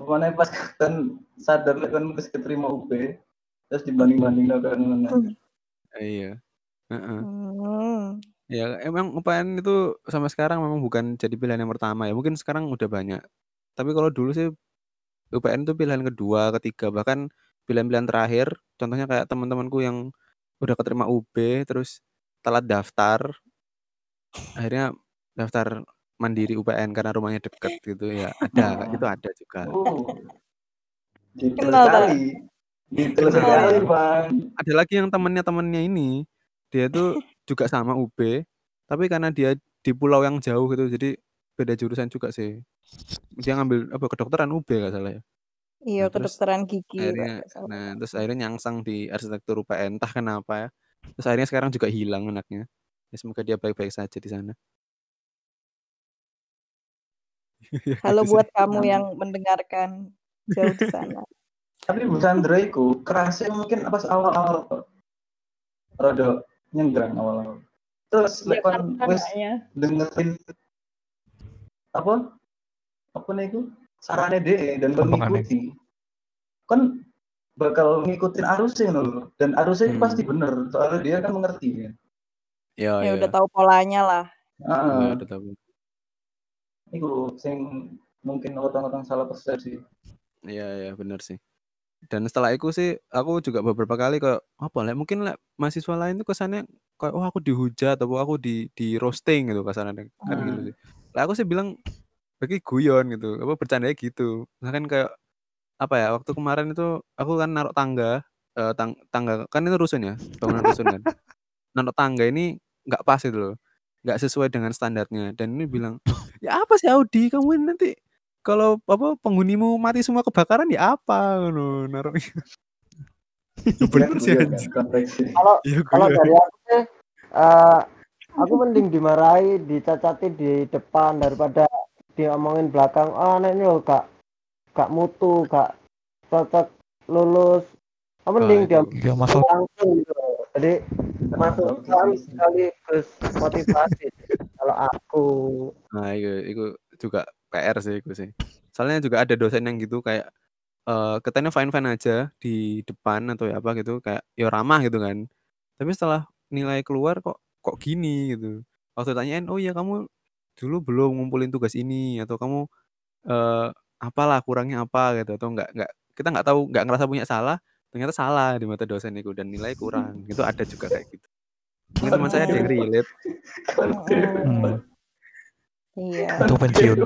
Pokoknya pas kan sadar kan pas keterima UB terus dibanding-banding dengan iya. Ya emang UPN itu sampai sekarang memang bukan jadi pilihan yang pertama ya. Mungkin sekarang udah banyak. Tapi kalau dulu sih UPN itu pilihan kedua, ketiga, bahkan pilihan-pilihan terakhir. Contohnya kayak teman-temanku yang udah keterima UB terus telat daftar. Akhirnya daftar mandiri UPN karena rumahnya dekat gitu ya. Ada, itu ada juga. Gitu sekali. Gitu sekali, Bang. Ada lagi yang temannya ini, dia tuh juga sama UB, tapi karena dia di pulau yang jauh gitu, jadi beda jurusan juga sih. Dia ngambil kedokteran UB nggak salah ya? Iya, nah, kedokteran gigi. Akhirnya, terus akhirnya nyangsang di arsitektur UPN, entah kenapa ya. Terus akhirnya sekarang juga hilang anaknya. Ya, semoga dia baik-baik saja di sana. Halo buat kamu yang mendengarkan jauh di sana. Tapi Bu Sandra itu kerasnya mungkin pas awal-awal rodo nyengrang awal-awal. Terus ya, lekon wis dengerin apa niku sarane dhewe dan mengikuti. Kan bakal ngikutin arusnya lho. Dan arusnya pasti bener, soalnya dia kan mengerti ya. Ya udah tahu polanya lah. Heeh, udah tahu. Iku sing mungkin orang-orang salah persepsi. Iya, bener sih. Dan setelah itu sih aku juga beberapa kali kayak mungkin mahasiswa lain tuh kesannya kayak aku dihujat atau aku di roasting gitu kesannya kan gitu sih. Lah aku sih bilang bagi guyon gitu, bercandanya gitu. Misalkan kayak waktu kemarin itu aku kan naruh tangga, tangga kan itu rusun ya, bangunan rusun kan. Naruh tangga ini enggak pas itu loh. Enggak sesuai dengan standarnya dan ini bilang, "Ya apa sih Audi kamu nanti kalau penghunimu mati semua kebakaran ya apa ngono naruhnya." Bener sih. Kalau dari aku sih aku mending dimarahi, dicacati di depan daripada diomongin belakang. Nek ini loh Kak mutu, Kak cocok lulus. Aku mending dia masuk langsung gitu. Jadi masuk sekali terus motivasi. Kalau aku itu juga PR sih. Soalnya juga ada dosen yang gitu kayak katanya fine aja di depan atau apa gitu kayak ya ramah gitu kan. Tapi setelah nilai keluar kok gini gitu. Waktu tanyain, "Oh ya kamu dulu belum ngumpulin tugas ini atau kamu apalah kurangnya apa gitu atau enggak kita enggak tahu, enggak ngerasa punya salah, ternyata salah di mata dosen itu dan nilai kurang." Itu ada juga kayak gitu. Mungkin teman saya ada yang relate. Iya. Itu pensiun.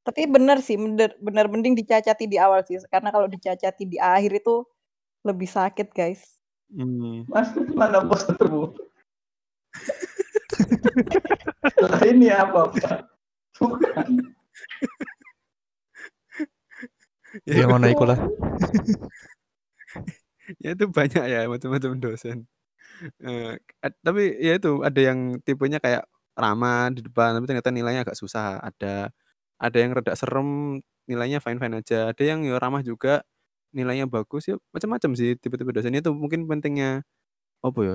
Tapi benar sih, benar mending dicacati di awal sih, karena kalau dicacati di akhir itu lebih sakit, guys. Mas mana bos terbu? Ini apa? Bukan. Ya ngono iku lah. Ya itu banyak ya macam-macam dosen. Tapi ya itu ada yang tipenya kayak ramah di depan tapi ternyata nilainya agak susah, ada yang rada serem nilainya fine aja, ada yang ya ramah juga nilainya bagus ya, macam-macam sih tipe-tipe dosennya. Itu mungkin pentingnya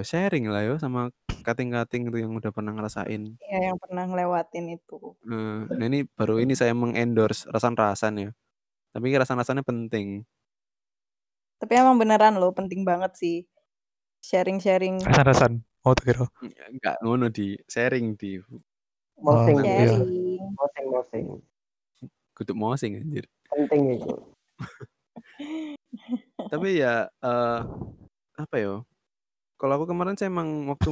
sharing lah sama kating-kating itu yang udah pernah ngerasain ya, yang pernah ngelewatin itu. Nah ini baru ini saya mengendorse rasan-rasan ya, tapi rasan-rasannya penting. Tapi emang beneran loh penting banget sih sharing rasan-rasan. Enggak ngono di sharing di mosing kutuk mosing anjir penting itu. Tapi ya kalau aku kemarin saya emang waktu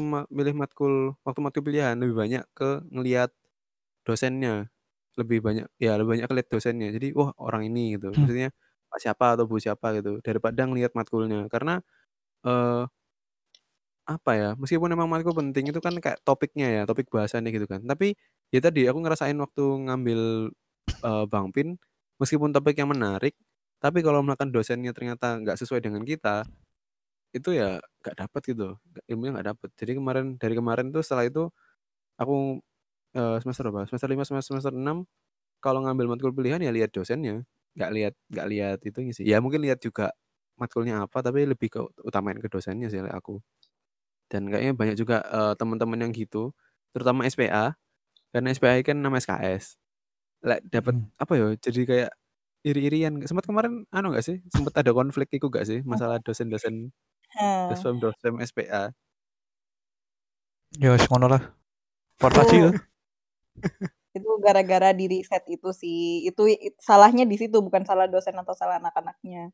matkul pilihan lebih banyak ke ngelihat dosennya, lebih banyak lihat dosennya. Jadi orang ini gitu, maksudnya Pak siapa atau Bu siapa gitu, daripada ngelihat matkulnya. Karena meskipun memang matkul penting itu kan kayak topiknya ya, topik bahasannya gitu kan. Tapi ya tadi aku ngerasain waktu ngambil Bangpin, meskipun topik yang menarik, tapi kalau melakukan dosennya ternyata nggak sesuai dengan kita, itu ya nggak dapat gitu, ilmunya nggak dapat. Jadi dari kemarin tuh setelah itu aku semester 5 semester 6 kalau ngambil matkul pilihan ya lihat dosennya, nggak lihat itunya sih. Ya mungkin lihat juga matkulnya apa, tapi lebih ke utamain ke dosennya sih aku. Dan kayaknya banyak juga teman-teman yang gitu, terutama SPA, karena SPA kan nama SKS. dapat apa ya, jadi kayak iri-irian. Sempat kemarin anu nggak sih, sempat ada konflik itu nggak sih, masalah dosen-dosen dosen SPA ya ngono lah portasi itu gara-gara diri set itu sih, itu salahnya di situ, bukan salah dosen atau salah anak-anaknya.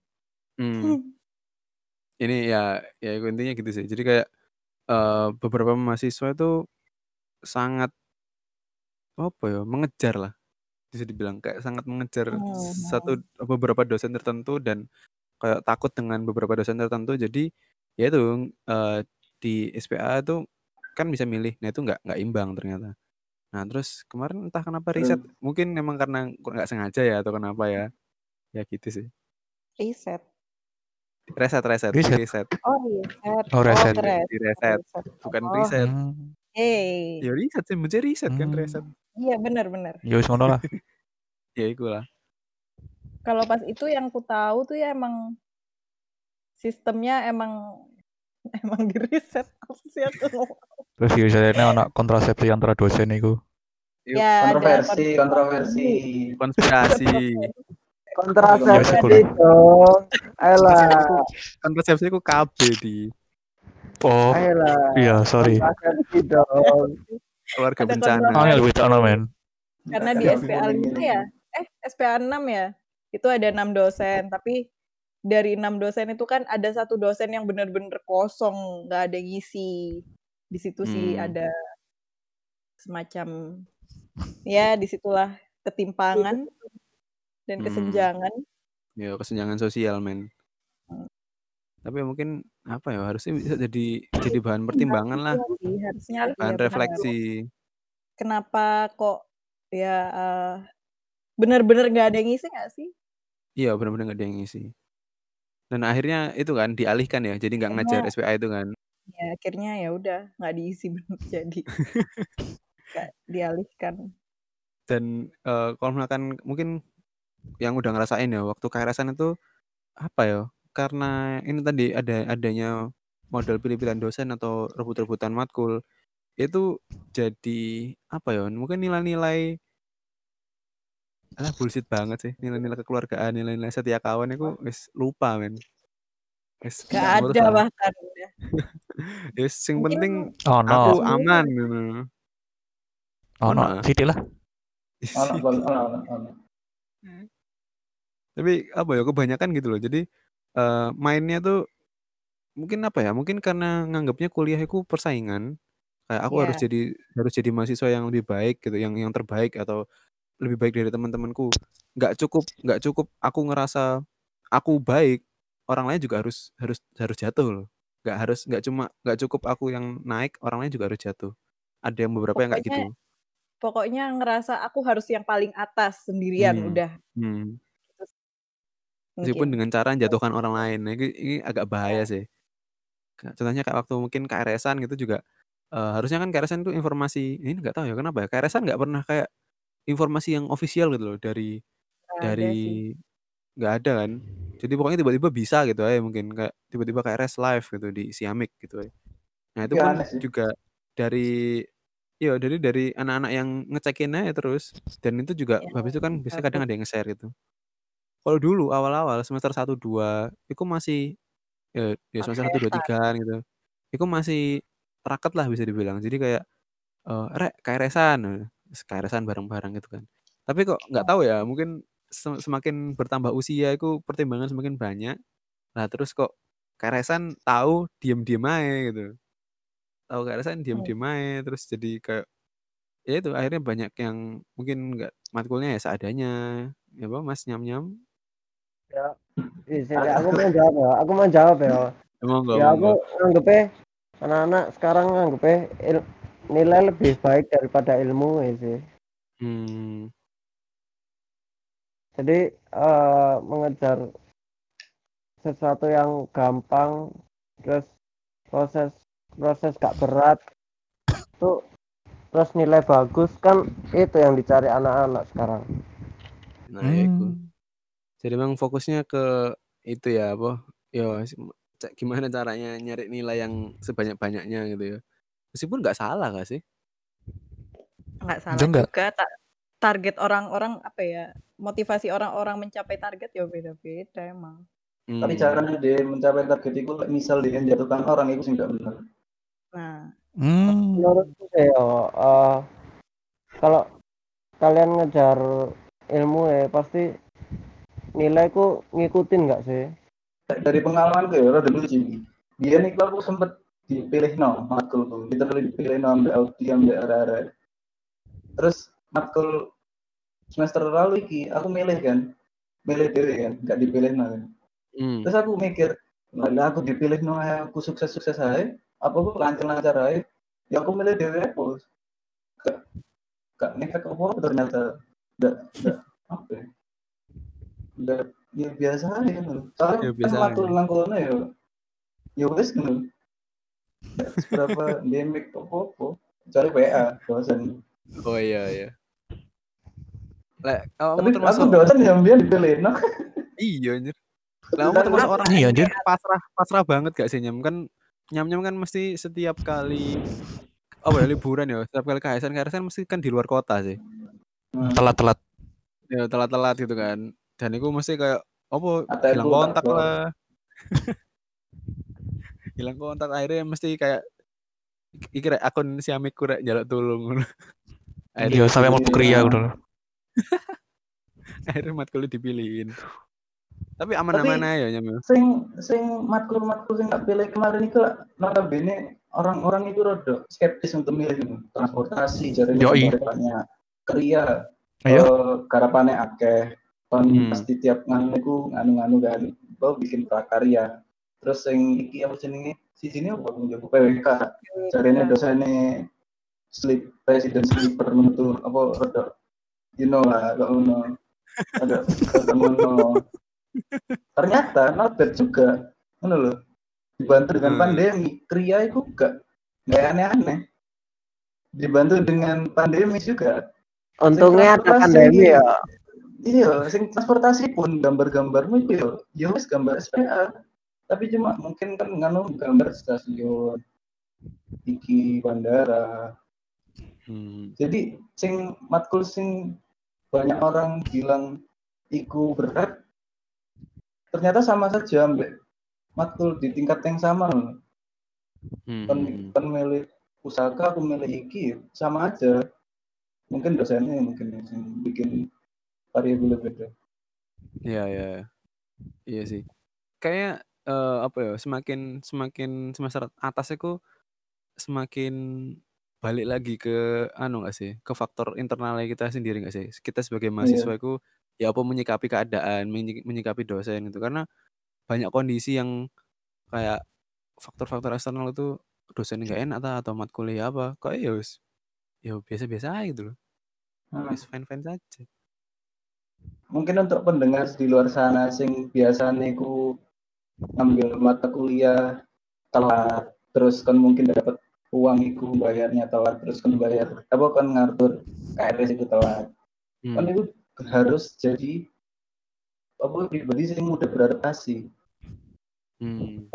Ini ya intinya gitu sih. Jadi kayak beberapa mahasiswa itu sangat apa ya, mengejar lah, bisa dibilang kayak sangat mengejar beberapa dosen tertentu, dan kayak takut dengan beberapa dosen tertentu. Jadi ya itu di SPA itu kan bisa milih, nah itu nggak imbang ternyata. Nah terus kemarin entah kenapa riset, mungkin memang karena nggak sengaja ya atau kenapa ya gitu sih. Riset. Reset. Bukan riset. Ya riset sih, mesti riset kan reset. Iya benar. Ya wis ngono lah. Ya ikulah. Kalau pas itu yang ku tahu tuh ya emang sistemnya emang di riset sih aku. Terus biasanya anak kontrasepsi antara dosen itu. Ya, konspirasi. Kontrasepsi dong. Ayolah. Kontrasepsi ku KB di. Oh. Ayolah. Iya, sorry. Kontrasepsi dong. Keluarga bencana. Karena di SPA 5 ya. SPA 6 ya. Itu ada 6 dosen, tapi dari 6 dosen itu kan ada 1 dosen yang benar-benar kosong, nggak ada ngisi. Di situ sih ada semacam ya, disitulah ketimpangan dan kesenjangan. Ya kesenjangan sosial men. Tapi mungkin apa ya, harusnya bisa jadi bahan pertimbangan lah. Harusnya bahan refleksi. Kenapa kok ya benar-benar nggak ada yang ngisi nggak sih? Iya benar-benar nggak ada yang ngisi. Dan akhirnya itu kan dialihkan ya, jadi nggak ngajar SPA itu kan. Ya akhirnya ya udah nggak diisi benar, jadi dialihkan. Dan kalau misalkan mungkin yang udah ngerasain ya waktu KRS-an itu apa ya? Karena ini tadi adanya model pilih-pilihan dosen atau rebut-rebutan matkul, itu jadi apa ya? Mungkin nilai-nilai bullshit banget sih, nilai-nilai kekeluargaan, nilai-nilai setia kawan itu lupa men. Gak ada bahkan. Yang penting aku aman. Titik lah. Tapi apa ya, kebanyakan gitu loh. Jadi mainnya tuh mungkin apa ya? Mungkin karena nganggapnya kuliah itu persaingan. Kayak aku harus jadi mahasiswa yang lebih baik gitu, yang terbaik atau lebih baik dari teman-temanku. Nggak cukup aku ngerasa aku baik, orang lain juga harus jatuh loh. Nggak cukup aku yang naik, orang lain juga harus jatuh. Ada yang beberapa yang nggak gitu. Pokoknya ngerasa aku harus yang paling atas sendirian udah. Meskipun dengan cara menjatuhkan orang lain, ini agak bahaya sih. Contohnya kayak waktu mungkin KRS-an gitu juga. Harusnya kan KRS-an itu informasi, ini nggak tahu ya kenapa ya. KRS-an nggak pernah kayak informasi yang official gitu loh, dari nggak ada kan, jadi pokoknya tiba-tiba bisa gitu ya, mungkin kayak tiba-tiba KRS live gitu di Siamik gitu ya. Nah itu pun juga dari anak-anak yang ngecekinnya ya terus, dan itu juga habis itu kan bisa kadang ada yang nge-share gitu. Kalau dulu awal-awal semester 1-2 itu masih ya semester 1-2-3 gitu, itu masih raket lah bisa dibilang. Jadi kayak rek KRS-an bareng-bareng gitu kan. Tapi kok nggak tahu ya, mungkin semakin bertambah usia itu pertimbangan semakin banyak. Nah terus kok KRS-an tahu diem-diem aja gitu. Terus jadi kayak ya itu akhirnya banyak yang mungkin nggak, matkulnya ya seadanya. Ya bang Mas Nyam-Nyam. Ya aku mau jawab ya. Aku anggapnya anak-anak sekarang anggapnya nilai lebih baik daripada ilmu sih. Jadi mengejar sesuatu yang gampang, terus proses gak berat tuh, terus nilai bagus kan, itu yang dicari anak-anak sekarang. Nah itu. Jadi memang fokusnya ke itu ya, apa? Yo gimana caranya nyari nilai yang sebanyak-banyaknya gitu ya. Meskipun nggak salah nggak sih? Nggak salah juga, target orang-orang apa ya, motivasi orang-orang mencapai target ya beda-beda emang. Tapi caranya dia mencapai target itu misal dia menjatuhkan orang itu sih nggak benar. Nah, menurutku ya kalau kalian ngejar ilmu ya pasti nilai ku ngikutin nggak sih? Dari pengalaman ku ya, udah dulu sih. Dia nih aku sempet dipilih matkul, kita dipilih ambil LT, ambil RR. Terus matkul semester lalu iki aku milih diri kan, nggak dipilih nol. Terus aku mikir, nah aku dipilih nol, aku sukses aja, apa aku lancar aja. Ya aku milih diri aku. Gak nefek apa ternyata, gak apa ya. Udah ya biasa aja loh. Soalnya kan matkul langkona ya wes gitu. Berapa demik apa-apa. Cari PA dosen. Oh iya. Lek, kamu termasuk dosen yang dia dipilih no? Iya anjir. Lah kamu termasuk orang iya anjir. Pasrah banget gak sih Nyam? Kan Nyam kan mesti setiap kali liburan ya, setiap kali KHS mesti kan di luar kota sih. Telat-telat. Ya telat-telat gitu kan. Dan itu mesti kayak hilang kontak lah. Hilang kontak akhirnya mesti kayak kira akun si amikku rek njaluk tulung. Iya, sampai mau kriya gitu. Akhirnya matkul dipilihin. Tapi aman-aman aja ya Nyam. Sing matkul sing tak pilih kemarin itu notabene orang-orang itu rada skeptis untuk milih transportasi jarene banyak kriya. Garapane akeh. Pasti tiap nganu kan bawa bikin prakarya. Terus yang iki apa jenenge? Sisine apa njogo PWK. Carane dosane slip presiden sleeper menutur apa rada lah kok ono. Ada ono. Ternyata nobar juga ngono lho. Dibantu dengan pandemi, kriya iku gak aneh-aneh. Dibantu dengan pandemi juga. Untungnya ada pandemi ya. Iya, sing transportasi pun gambar-gambarmu itu ya wis gambar SPA. Tapi cuma mungkin kan nganu gambar stasiun iki bandara. Jadi sing matkul sing banyak orang bilang iku berat ternyata sama saja ambek matkul di tingkat yang sama. Pemilih pusaka aku milih iki sama aja, mungkin dosennya mungkin yang bikin variabel beda. Iya sih kayaknya. Semakin semester atas itu semakin balik lagi ke nggak sih, ke faktor internalnya kita sendiri nggak sih, kita sebagai mahasiswa itu menyikapi keadaan, menyikapi dosen gitu, karena banyak kondisi yang kayak faktor-faktor eksternal itu dosen nggak enak atau matkulnya apa, kok ya biasa-biasa aja gitu loh, fine-fine saja. Mungkin untuk pendengar di luar sana sing biasanya ku ambil mata kuliah telat, terus kan mungkin dapat uang iku bayarnya telat, terus kan bayar apa kan ngatur KRS itu telat. Kan itu harus jadi apa pribadi sing mudah beradaptasi.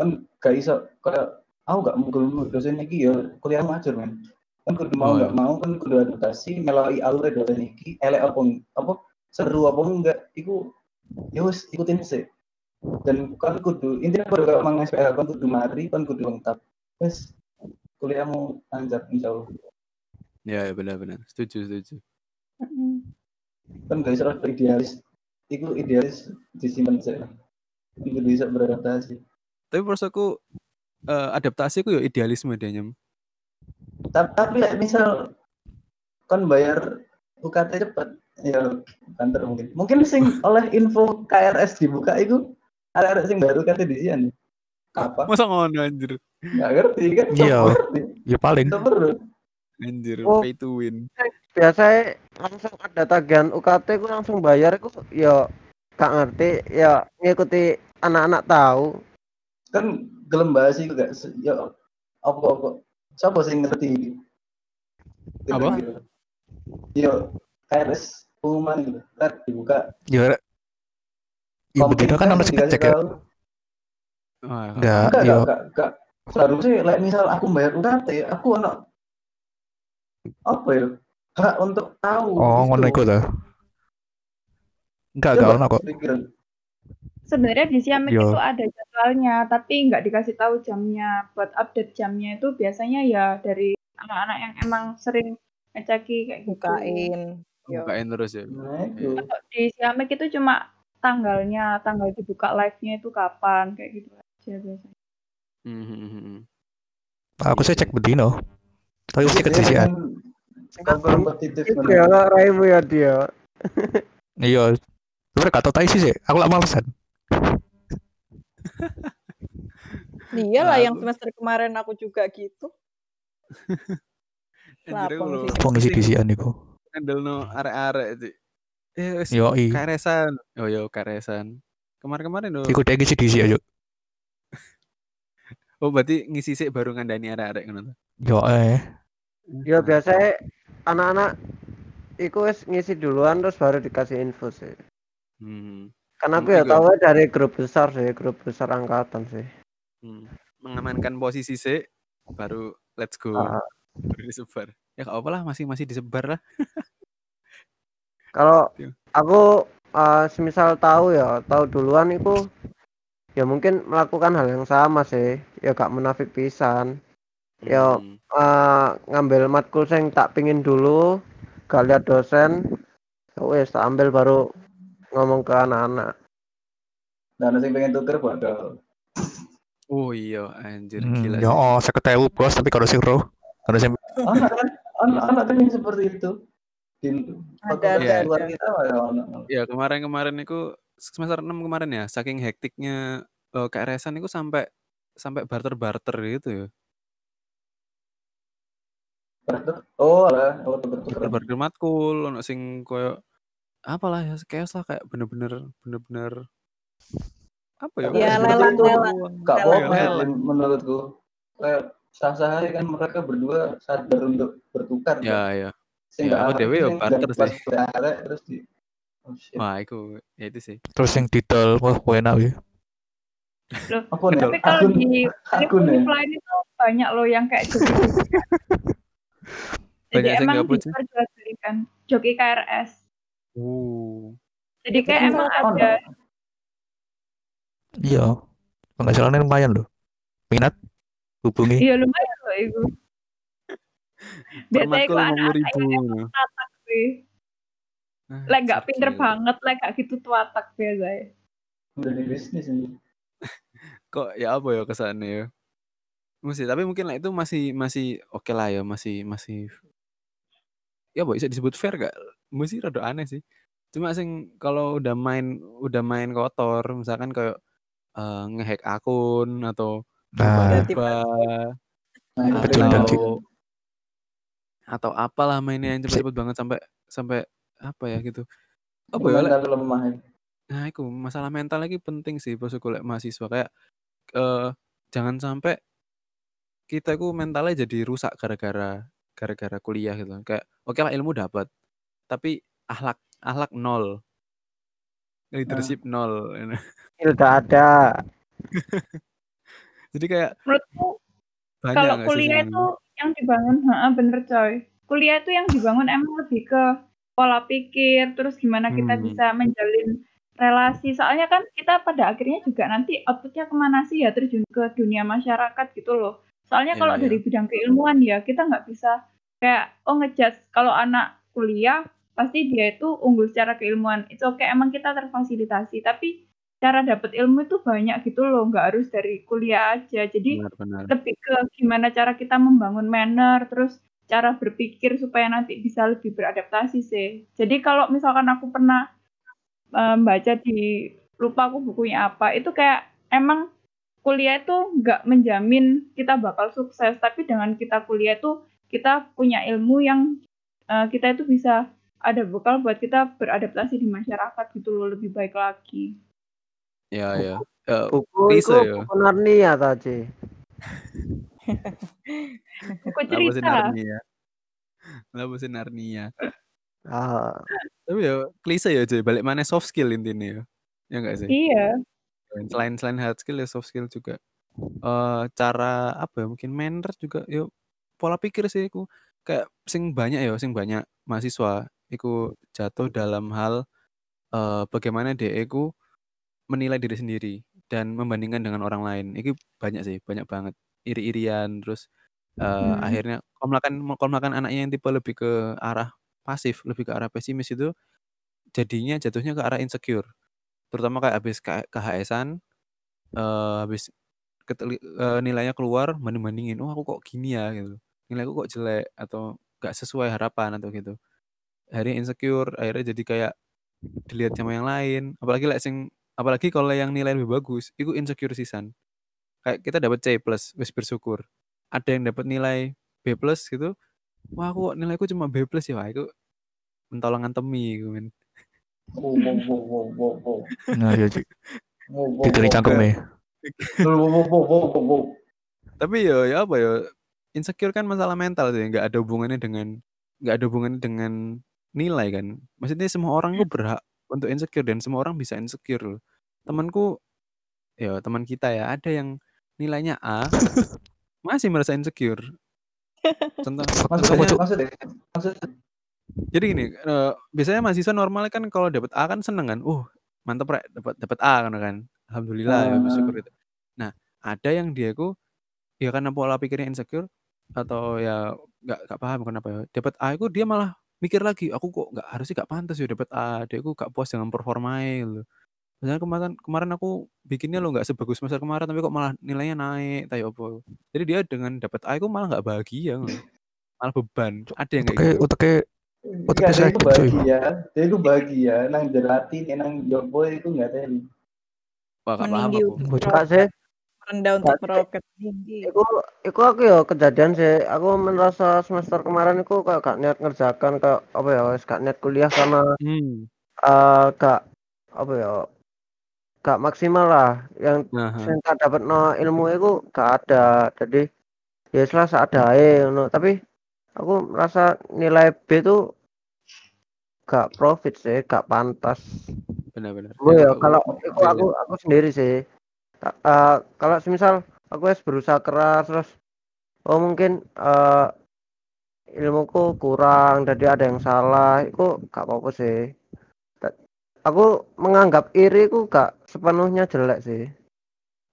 Kan gak iso kayak aku gak mungkin dosen iki ya kuliah macur men. Kan kudu mau gak mau kan kudu adaptasi melalui alur dosen iki elek apa seru apa enggak iku ya wis ikutin sih. Dan kan kudu intinya kalau mang SPL kan kudu mari kan kudu lengkap wes kuliahmu lancar insyaallah. Ya benar setuju kan guys, harus idealis disimpan saja untuk bisa beradaptasi. Tapi prosesku adaptasiku ya idealisme dia Nyam. Tapi misal kan bayar UKT cepat ya kantor mungkin sing oleh info KRS dibuka itu ada sing baru kata di sini apa? Masa ngono anjir? Gak ngerti kan? Iya paling. Anjir, pay to win. Biasanya langsung ada tagihan UKT, aku langsung bayar, aku ya gak ngerti, ya ngikuti anak-anak tahu. Kan gelem bahas iku gak ya apa-apa. Siapa sing ngerti? Apa? Yo KRS pengumuman gitu, kan dibuka. Yo ya begitu kan nama cek ya. Enggak. Seharusnya misal aku bayar UKT, aku anak apa ya? hak untuk tahu. Oh, ngono iku ta. Enggak ono kok. Sebenarnya di Siamik itu ada jadwalnya, tapi nggak dikasih tahu jamnya. Buat update jamnya itu biasanya ya dari anak-anak yang emang sering ngeceki kayak bukain. Bukain terus ya. Nah, di Siamik itu cuma tanggalnya, tanggal dibuka live-nya itu kapan kayak gitu aja biasanya. Aku sih cek bedino. Tapi mesti kecisian. Kompetitif ya raimu ya dia. Iya. Lu rek atau tai sih, aku lak malesan. Dia lah yang semester kemarin aku juga gitu. Lapong isi kisian niku. Ndelno arek-arek iki. Yo KRS-an. Oh yo KRS-an. Kemarin-kemarin lho. Iku dek isi disi ayo. Oh berarti ngisi sik baru ngandani arek-arek ngono. Yo Yo biasa anak-anak iku wis ngisi duluan terus baru dikasih info sih. Karena aku ya tahu dari grup besar angkatan sih. Mengamankan posisi sih, baru let's go. Baru disebar. Ya nggak apa-apa lah, masih disebar lah. Kalau aku semisal tahu duluan itu, ya mungkin melakukan hal yang sama sih. Ya gak menafik pisan. Ya ngambil matkul yang tak pingin dulu, gak lihat dosen. Wes tak ambil baru ngomong ke anak-anak. Nah, sing pengen tuker padahal. Oh iya, anjir gila. Ya seketewu bos, tapi kalau sing ro, kalau sing anak kan yang seperti itu. Ada luar kita anak. Ya kemarin itu semester 6 kemarin ya, saking hektiknya KRS-an itu sampai barter gitu ya. Barter. Oh, lah, barter matkul ono sing koyo apalah ya chaos lah kayak bener-bener apa ya? Ya lelang. Gak boleh menurutku. Kayak sah-sah kan mereka berdua sadar untuk bertukar. Ya. Sehingga dewe yo barter sih. Terus di wah, itu sih. Terus yang detail wah enak ya. Loh, tapi kalau di offline itu banyak loh yang kayak gitu. Jadi emang diperjualbelikan joki KRS. Jadi kayak emang ada. Iya, penghasilannya lumayan loh. Minat hubungi. Iya lumayan loh itu. Biasanya kalau anak-anak yang tuatak sih, lek gak pinter banget, lek gak gitu tuatak biasanya. Udah di bisnis ini. Kok ya apa ya kesannya ya? Mesti, tapi mungkin lah itu masih oke lah ya, masih. Ya boh, bisa disebut fair gak? Mesti rada aneh sih. Cuma sing kalau udah main kotor, misalkan kayak ngehack akun atau atau apalah mainnya yang cepet-cepet banget sampai apa ya gitu. Oh, nah, itu masalah mental lagi penting sih bosku lek mahasiswa kayak jangan sampai kita ku mentalnya jadi rusak gara-gara kuliah gitu. Kayak oke lah ilmu dapat, tapi akhlak nol, leadership nol, skill gak ada. Jadi kayak menurutku kalau kuliah itu yang dibangun, bener coy. Kuliah itu yang dibangun emang lebih ke pola pikir, terus gimana kita bisa menjalin relasi. Soalnya kan kita pada akhirnya juga nanti outputnya kemana sih ya, terjun ke dunia masyarakat gitu loh. Soalnya kalau dari bidang keilmuan ya kita nggak bisa kayak ngejudge kalau anak kuliah pasti dia itu unggul secara keilmuan. Itu oke, emang kita terfasilitasi, tapi cara dapat ilmu itu banyak gitu loh, nggak harus dari kuliah aja. Jadi benar. Lebih ke gimana cara kita membangun manner, terus cara berpikir supaya nanti bisa lebih beradaptasi sih. Jadi kalau misalkan aku pernah baca di lupa aku bukunya apa, itu kayak emang kuliah itu nggak menjamin kita bakal sukses, tapi dengan kita kuliah itu kita punya ilmu yang kita itu bisa ada bekal buat kita beradaptasi di masyarakat gitu loh, lebih baik lagi. Ya. Buku Narnia tadi. Buku cerita. Labusin Narnia. Tapi ya klise ya cuy, balik mana soft skill intinya ya. Ya enggak sih? Iya. Selain hard skill ya soft skill juga. Cara apa ya, mungkin manner juga. Yo pola pikir sih aku. kayak sing banyak mahasiswa iku jatuh dalam hal bagaimana DE ku menilai diri sendiri dan membandingkan dengan orang lain. Iki banyak sih, banyak banget iri-irian terus akhirnya kalau melakukan anaknya yang tipe lebih ke arah pasif, lebih ke arah pesimis itu jadinya jatuhnya ke arah insecure. Terutama kayak habis KHS-an habis nilainya keluar banding-bandingin, oh aku kok gini ya gitu. Nilaiku kok jelek atau enggak sesuai harapan atau gitu. Akhirnya insecure, akhirnya jadi kayak dilihat sama yang lain, apalagi kalau yang nilai lebih bagus, itu insecure sisan. Kayak kita dapat C+, wis bersyukur. Ada yang dapat nilai B+ gitu. Wah, aku nilaiku cuma B+ ya, wah itu mentolongan temi gitu, men. Nah, ya Cik. Dikira cangkem ya. Tapi ya apa ya? Insecure kan masalah mental sih, enggak ada hubungannya dengan nilai kan. Maksudnya semua orang tuh berhak untuk insecure dan semua orang bisa insecure loh. Temanku ya, teman kita ya, ada yang nilainya A masih merasa insecure. Contoh maksudnya. Jadi gini, biasanya mahasiswa normal kan kalau dapat A kan seneng kan. Mantap rek, dapat A kan. Alhamdulillah ya, bersyukur itu. Nah, ada yang diaku ya karena pola pikirnya insecure atau ya enggak paham kenapa ya. Dapat A itu dia malah mikir lagi, aku kok enggak harusnya enggak pantas ya dapat A. Dia aku enggak puas dengan performae loh. Misalnya kemarin aku bikinnya lo enggak sebagus semester kemarin tapi kok malah nilainya naik, tayo opo. Jadi dia dengan dapat A itu malah enggak bahagia. Malah beban. Ada yang kayak gitu. Otak saya bahagia. Dia itu bahagia nang jelati nang jopo itu enggak teli. Wah, enggak paham aku. Bocah sih. Rendah untuk meroket tinggi. Aku ya kejadian sih. Aku merasa semester kemarin aku kayak gak niat ngerjakan, kayak apa ya, gak niat kuliah karena gak apa ya, gak maksimal lah. Yang saya dapat no ilmu itu gak ada. Jadi ya setelah seadanya, tapi aku merasa nilai B itu gak profit sih, gak pantas. Benar-benar. Ya, kalau aku sendiri sih. Kalau semisal aku harus berusaha keras terus mungkin ilmuku kurang jadi ada yang salah itu gak apa-apa sih. Aku menganggap iri ku gak sepenuhnya jelek sih.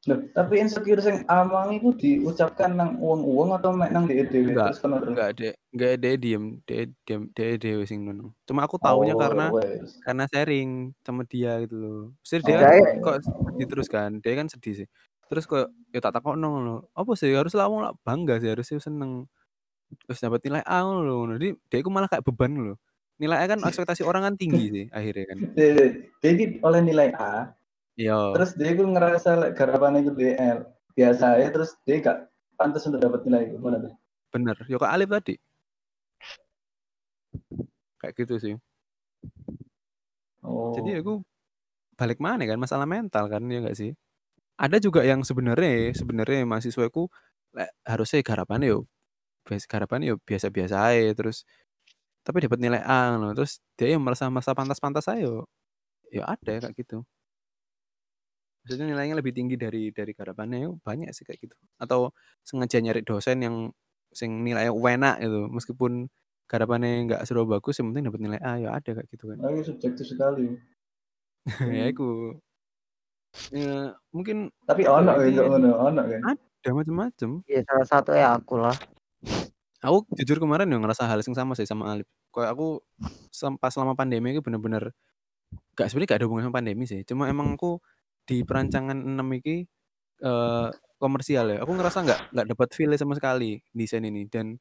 Loh, tapi insecure sing amang itu diucapkan nang uang-uang atau mek nang dhewe terus kena enggak dhewe diem sing ngono. Cuma aku taunya karena sharing sama dia gitu loh. Terus dia kok diteruskan, dia kan sedih sih. Terus kok ya tak takokno ngono. Apa sih harus lawang bangga sih, harusnya seneng. Terus dapat nilai A ngono lho. Jadi dia ku malah kayak beban lho. Nilai A kan ekspektasi orang kan tinggi sih akhirnya kan. Jadi oleh nilai A yo. Terus dia gue ngerasa garapannya itu DL biasa ya, terus dia gak pantas untuk dapat nilai itu, mana tuh? Bener, yo Kak Alip tadi kayak gitu sih. Jadi aku balik mana kan masalah mental kan ya nggak sih? Ada juga yang sebenarnya mahasiswa aku harusnya garapannya yo, biasa-biasa aja terus, tapi dapat nilai A loh, terus dia yang merasa pantas-pantas aja yo ada kayak gitu. Maksudnya nilainya lebih tinggi dari harapannya, banyak sih kayak gitu. Atau sengaja nyari dosen yang sing nilainya enak gitu, meskipun harapannya nggak seru bagus, yang penting dapat nilai A, ya ada kayak gitu kan. Itu subjektif sekali. Ya aku ya, mungkin. Tapi anak kan. Ada macam-macam. Ya salah satu ya aku lah. Aku jujur kemarin ya ngerasa hal yang sama sih sama Alip. Kayak aku selama pandemi itu benar-benar sebenarnya nggak ada hubungan sama pandemi sih. Cuma emang aku di perancangan 6 iki komersial ya. Aku ngerasa enggak dapat feel sama sekali desain ini dan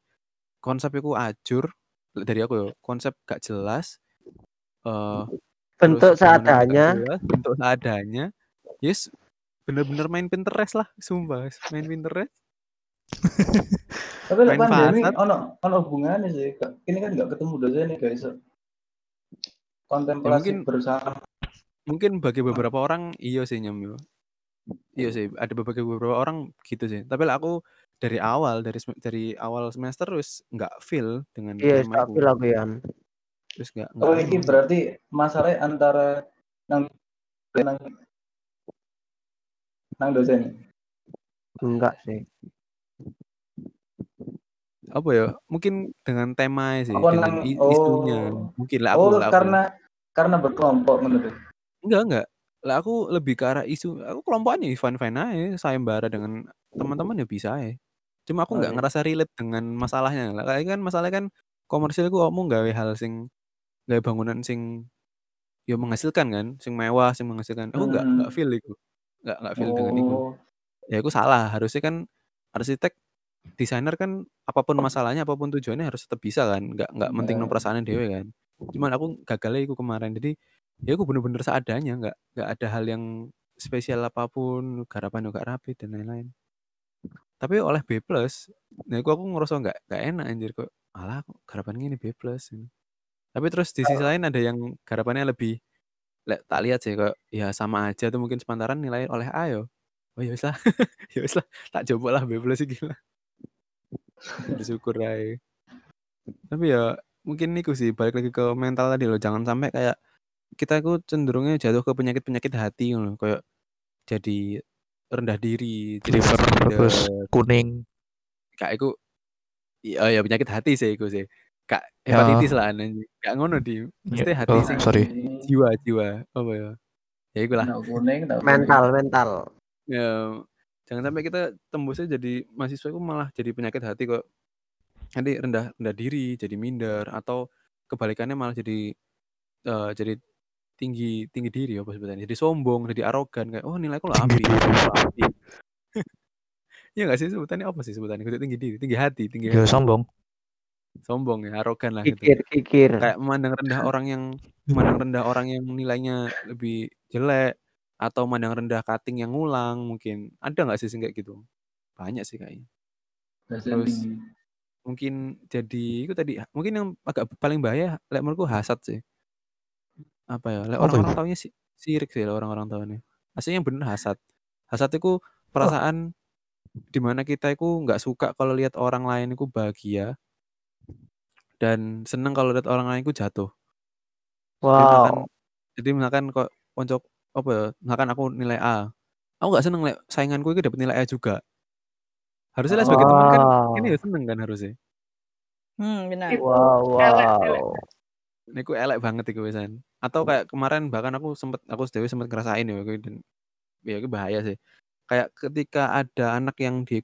konsepku ajur dari aku ya. Konsep gak jelas. Bentuk seadanya. Yes, bener-bener main Pinterest lah, sumpah. Main Pinterest. Tapi main pandemi ono hubungannya sih. Ini kan enggak ketemu dosen nih guys. Kontemplasi ya, bersama. Mungkin bagi beberapa orang iya sih nyem. Iya sih, ada beberapa orang gitu sih. Tapi lah aku dari awal semester terus enggak feel dengan iya, enggak feel aku ya. Terus enggak. Oh, ini berarti masalah antara nang dosen. Enggak sih. apa ya, mungkin dengan tema sih, aku dengan isunya mungkin lah. Aku karena berkelompok menurut. Enggak lah, aku lebih ke arah isu. Aku kelompokannya fine aja, sayembara dengan teman-teman ya bisa ya. Cuma aku nggak ngerasa relate dengan masalahnya lah. Kayak kan masalah kan komersil, aku mau nggawe hal sing nggawe bangunan sing ya menghasilkan kan, sing mewah, sing menghasilkan. Aku nggak feel itu, nggak feel dengan itu. Ya aku salah, harusnya kan arsitek, desainer kan apapun masalahnya, apapun tujuannya harus tetap bisa kan, nggak penting no perasaannya dewe kan. Cuman aku gagalnya aku kemarin, jadi ya aku bener-bener seadanya, nggak ada hal yang spesial apapun, garapan juga rapi dan lain-lain. Tapi oleh B+, nah aku ngerasa nggak enak anjir kok, alah kok garapannya ini B+. Ini. Tapi terus di sisi lain ada yang garapannya lebih, tak lihat sih kok, ya sama aja tuh mungkin sepantaran nilai oleh A yo. Oh ya wis lah, ya wis lah, tak coba lah B+ sih gila. Bersyukur aja. Tapi ya mungkin niku sih balik lagi ke mental tadi loh, jangan sampai kayak kita tuh cenderungnya jatuh ke penyakit hati loh, kayak jadi rendah diri, jadi terus kuning. Kayak iku ya penyakit hati sih iku sih. Kak hepatitis lah anjing. Gak ngono di. Mesti hati sih. Jiwa-jiwa apa ya? Ya iku lah. Mental. Ya, jangan sampai kita tembusnya jadi mahasiswa itu malah jadi penyakit hati kok. Nanti rendah diri, jadi minder, atau kebalikannya malah jadi tinggi diri apa sebetulnya. Jadi sombong, jadi arogan kayak oh nilaiku lah api. Iya enggak sih sebutannya apa sih sebutannya? Itu tinggi diri, tinggi hati, tinggi. Ya sombong ya, arogan lah gitu. Kikir. Kayak memandang rendah orang yang nilainya lebih jelek. Atau mandang rendah cutting yang ngulang mungkin. Ada gak sih kayak gitu? Banyak sih kayaknya. Terus mungkin jadi itu tadi mungkin yang agak paling bahaya menurutku hasad sih. Apa ya? Orang-orang taunya sirik sih orang-orang taunya. Aslinya yang bener hasad. Hasad itu perasaan dimana kita itu gak suka kalau lihat orang lain itu bahagia. Dan seneng kalau lihat orang lain itu jatuh. Wow. Jadi misalkan kok poncok apa ya, misalkan aku nilai A, aku nggak seneng liat sainganku itu dapat nilai A juga. Harusnya sebagai teman kan ini ya seneng kan harusnya. Benar. Wow. Ini aku elek banget itu pesan. Atau kayak kemarin bahkan aku sendiri sempat ngerasain ya, itu bahaya sih. Kayak ketika ada anak yang dia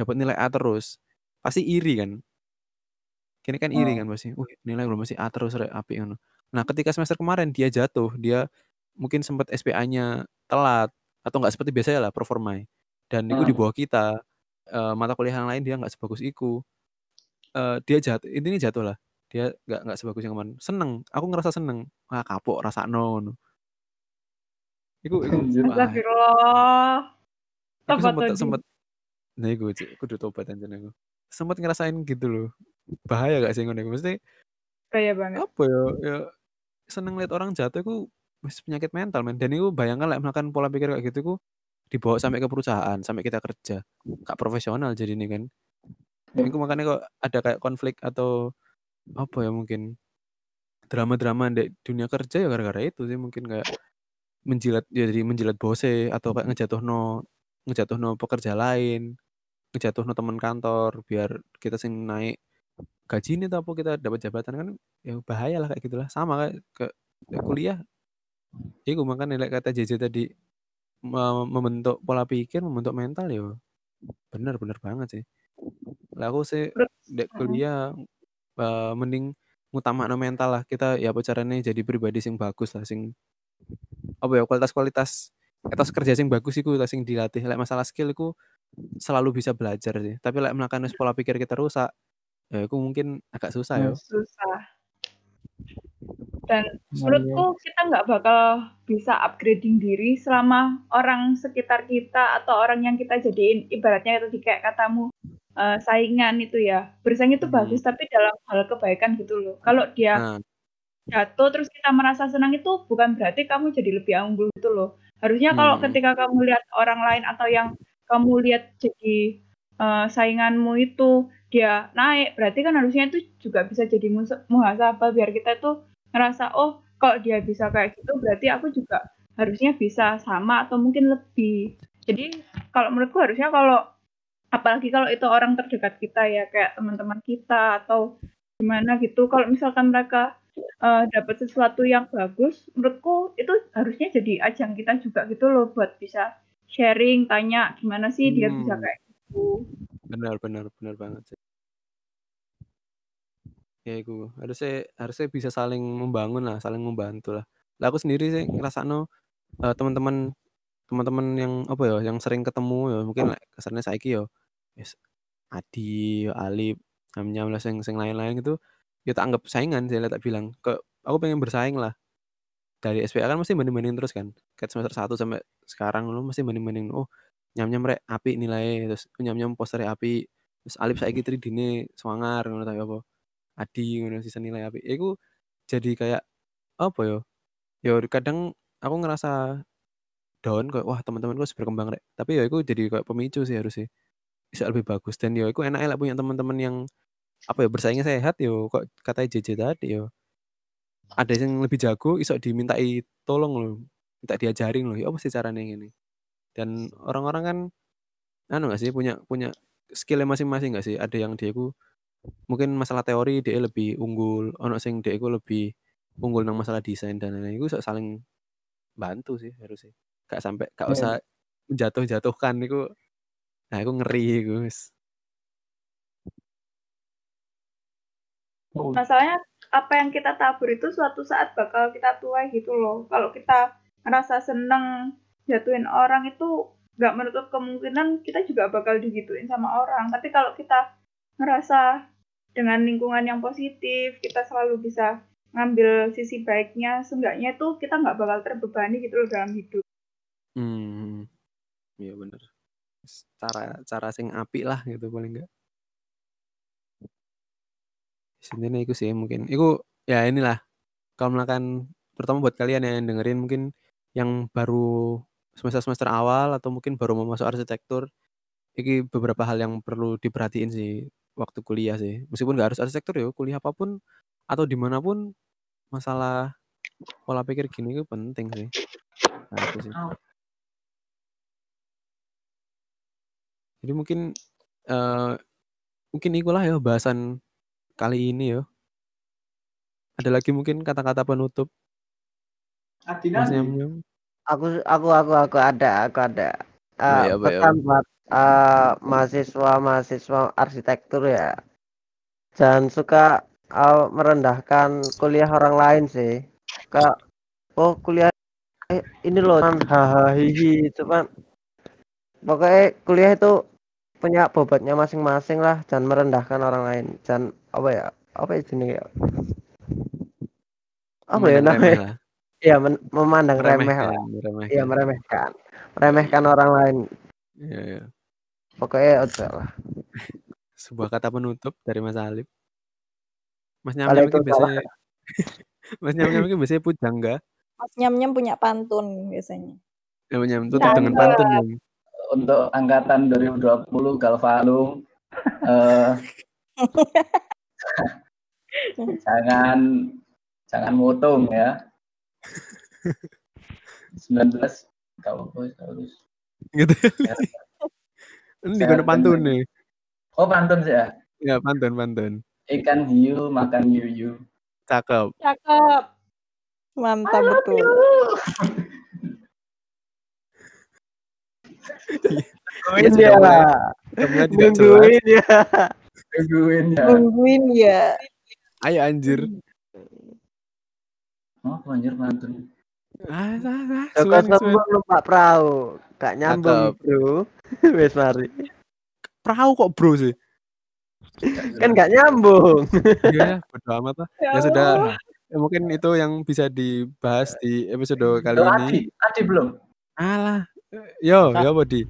dapat nilai A terus, pasti iri kan. Kini kan iri kan pasti. Nilai belum masih A terus rek apik ngono. Nah, ketika semester kemarin dia jatuh, dia mungkin sempat SPA-nya telat atau nggak seperti biasanya lah performanya, dan itu di bawah kita, mata kuliah yang lain dia nggak sebagus iku, dia jatuh, intinya jatuh lah, dia nggak sebagus yang kemarin. Seneng, aku ngerasa seneng, kapok rasa non. Iku sempat, nah aku udah tobat aja nih, sempat ngerasain gitu loh, bahaya gak sih ngono? Mesti bahaya banget. Apa ya seneng lihat orang jatuh, aku penyakit mental men. Dan itu bayangkan lah misalkan pola pikir kayak gitu ku dibawa sampai ke perusahaan, sampai kita kerja. Gak profesional jadi ini kan. Itu makanya kok ada kayak konflik atau apa ya mungkin drama-drama di dunia kerja ya gara-gara itu sih mungkin kayak menjilat ya, jadi menjilat bose atau kayak ngejatuhno pekerja lain, ngejatuhno teman kantor biar kita sing naik gajinya atau apa kita dapat jabatan kan ya bahaya lah kayak gitulah. Sama kayak ke kuliah. Iku makanya nilai kata Jeje tadi membentuk pola pikir, membentuk mental ya. Bener banget sih. Lah aku sih dek kuliah mending ngutamakno mental lah. Kita ya apa caranya jadi pribadi sing bagus lah sing apa ya kualitas etos kerja sing bagus iku sing dilatih. Lek masalah skill iku selalu bisa belajar sih. Tapi lek melakukan pola pikir kita rusak, ya iku mungkin agak susah ya. Susah. Dan menurutku kita nggak bakal bisa upgrading diri selama orang sekitar kita atau orang yang kita jadiin ibaratnya itu kayak katamu saingan itu ya bersaing itu bagus tapi dalam hal kebaikan gitu loh. Kalau dia jatuh terus kita merasa senang itu bukan berarti kamu jadi lebih unggul gitu loh. Harusnya kalau ketika kamu lihat orang lain atau yang kamu lihat jadi sainganmu itu dia naik berarti kan harusnya itu juga bisa jadi muhasabah biar kita tuh ngerasa oh kalau dia bisa kayak gitu berarti aku juga harusnya bisa sama atau mungkin lebih. Jadi kalau menurutku harusnya kalau apalagi kalau itu orang terdekat kita ya, kayak teman-teman kita atau gimana gitu. Kalau misalkan mereka dapat sesuatu yang bagus, menurutku itu harusnya jadi ajang kita juga gitu loh, buat bisa sharing, tanya gimana sih dia bisa kayak gitu. Benar banget sih. Ya itu harusnya bisa saling membangun lah, saling membantu lah. Nah, aku sendiri sih ngerasakno teman-teman yang apa ya, yang sering ketemu ya, mungkin kesannya saiki ya yes, Adi, Alip, Nyimnyim lah, sing lain-lain gitu. Ya tak anggap saingan, saya tak bilang ke aku pengen bersaing lah. Dari SPA kan mesti banding-banding terus kan. Ket semester 1 sampai sekarang lu mesti banding-banding. Oh, Nyimnyim rek apik nilai, terus Nyimnyim posternya apik. Terus Alip saiki 3D-ne semangar ngono ta apa. Adi ngono sisa nilai apik. Iku jadi kayak apa ya? Ya kadang aku ngerasa down kayak wah teman-temanku berkembang rek. Tapi ya iku jadi kayak pemicu sih harusnya. Bisa lebih bagus dan ya iku enak-enak punya teman-teman yang apa ya, bersaingnya sehat yo, kok katanya Jeje tadi yo. Ada yang lebih jago iso dimintai tolong lo, minta diajarin lo, ya apa sih caranya ngene. Dan orang-orang kan anu enggak sih punya skill masing-masing enggak sih? Ada yang dieku mungkin masalah teori dia lebih unggul, ono sing dieku lebih unggul nang masalah desain dan lain-lain. Iku saling bantu sih harusnya. Gak sampai gak usah menjatuh-jatuhkan iku. Nah, aku ngeri, Gus. Masalahnya apa yang kita tabur itu suatu saat bakal kita tuai gitu loh. Kalau kita ngerasa seneng jatuhin orang itu gak menutup kemungkinan kita juga bakal digituin sama orang. Tapi kalau kita ngerasa dengan lingkungan yang positif, kita selalu bisa ngambil sisi baiknya, seenggaknya itu kita gak bakal terbebani gitu loh dalam hidup. Iya bener. Cara sing apik lah gitu paling gak. Sebenarnya itu sih mungkin. Itu ya inilah. Kalau misalkan terutama buat kalian yang dengerin mungkin yang baru semester awal atau mungkin baru mau masuk arsitektur, ini beberapa hal yang perlu diperhatiin sih waktu kuliah sih. Meskipun nggak harus arsitektur ya, kuliah apapun atau dimanapun masalah pola pikir gini itu penting sih. Nah, itu sih. Jadi mungkin ikulah ya bahasan kali ini yo. Ada lagi mungkin kata-kata penutup? Aku ada. Pesan buat mahasiswa arsitektur ya. Jangan suka merendahkan kuliah orang lain sih. Kak, kuliah ini loh, cuman pokoknya kuliah itu punya bobotnya masing-masing lah, jangan merendahkan orang lain, jangan memandang remeh lah. Iya, meremehkan orang lain. Iya. Pokoknya udah lah. Sebuah kata penutup dari Mas Alip. Mas Nyimnyim mungkin biasanya pujangga. Mas Nyimnyim punya pantun biasanya. Ya, Nyimnyim tuh dengan pantun. Untuk angkatan 2020 Galvalum jangan motong ya. 19 kalau harus gitu. Ini digunakan pantun nih. Oh, pantun sih ya. Ya, pantun. Ikan hiu makan yuyu. Cakep. Mantap betul. Nungguin ya. Ayo anjir. Pantun. Joko Sembung numpak perahu. Gak nyambung, Bro. Wes mari. Perahu kok Bro sih? Kan gak nyambung. Iya, bodo amat lah. Ya sudah. Ya, mungkin itu yang bisa dibahas di episode kali ini. Adi belum? Alah. Ya Bodi.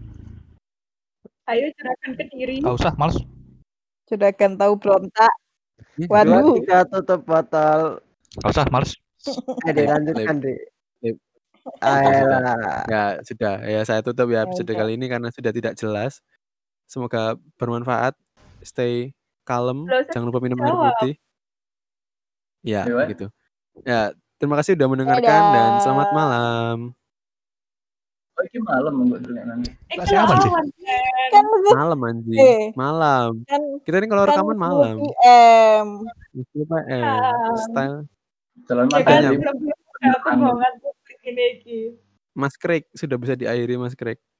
Ayo curahkan ke diri. Enggak usah, males. Curahkan tahu berontak. Waduh, kita tutup botol. Enggak usah, males. Lanjutkan, Dek. Ya, sudah. Ya, saya tutup ya episode kali ini karena sudah tidak jelas. Semoga bermanfaat. Stay calm, jangan lupa minum air putih. Ya, gitu. Ya, terima kasih sudah mendengarkan dan selamat malam. pagi malam gue dulu. Kelas apa sih? Kan malam anjing. Malam. Kan, kita ini kalau rekaman malam. IPM. Style. Jalan matanya. Mas Krek sudah bisa diakhiri Mas Krek.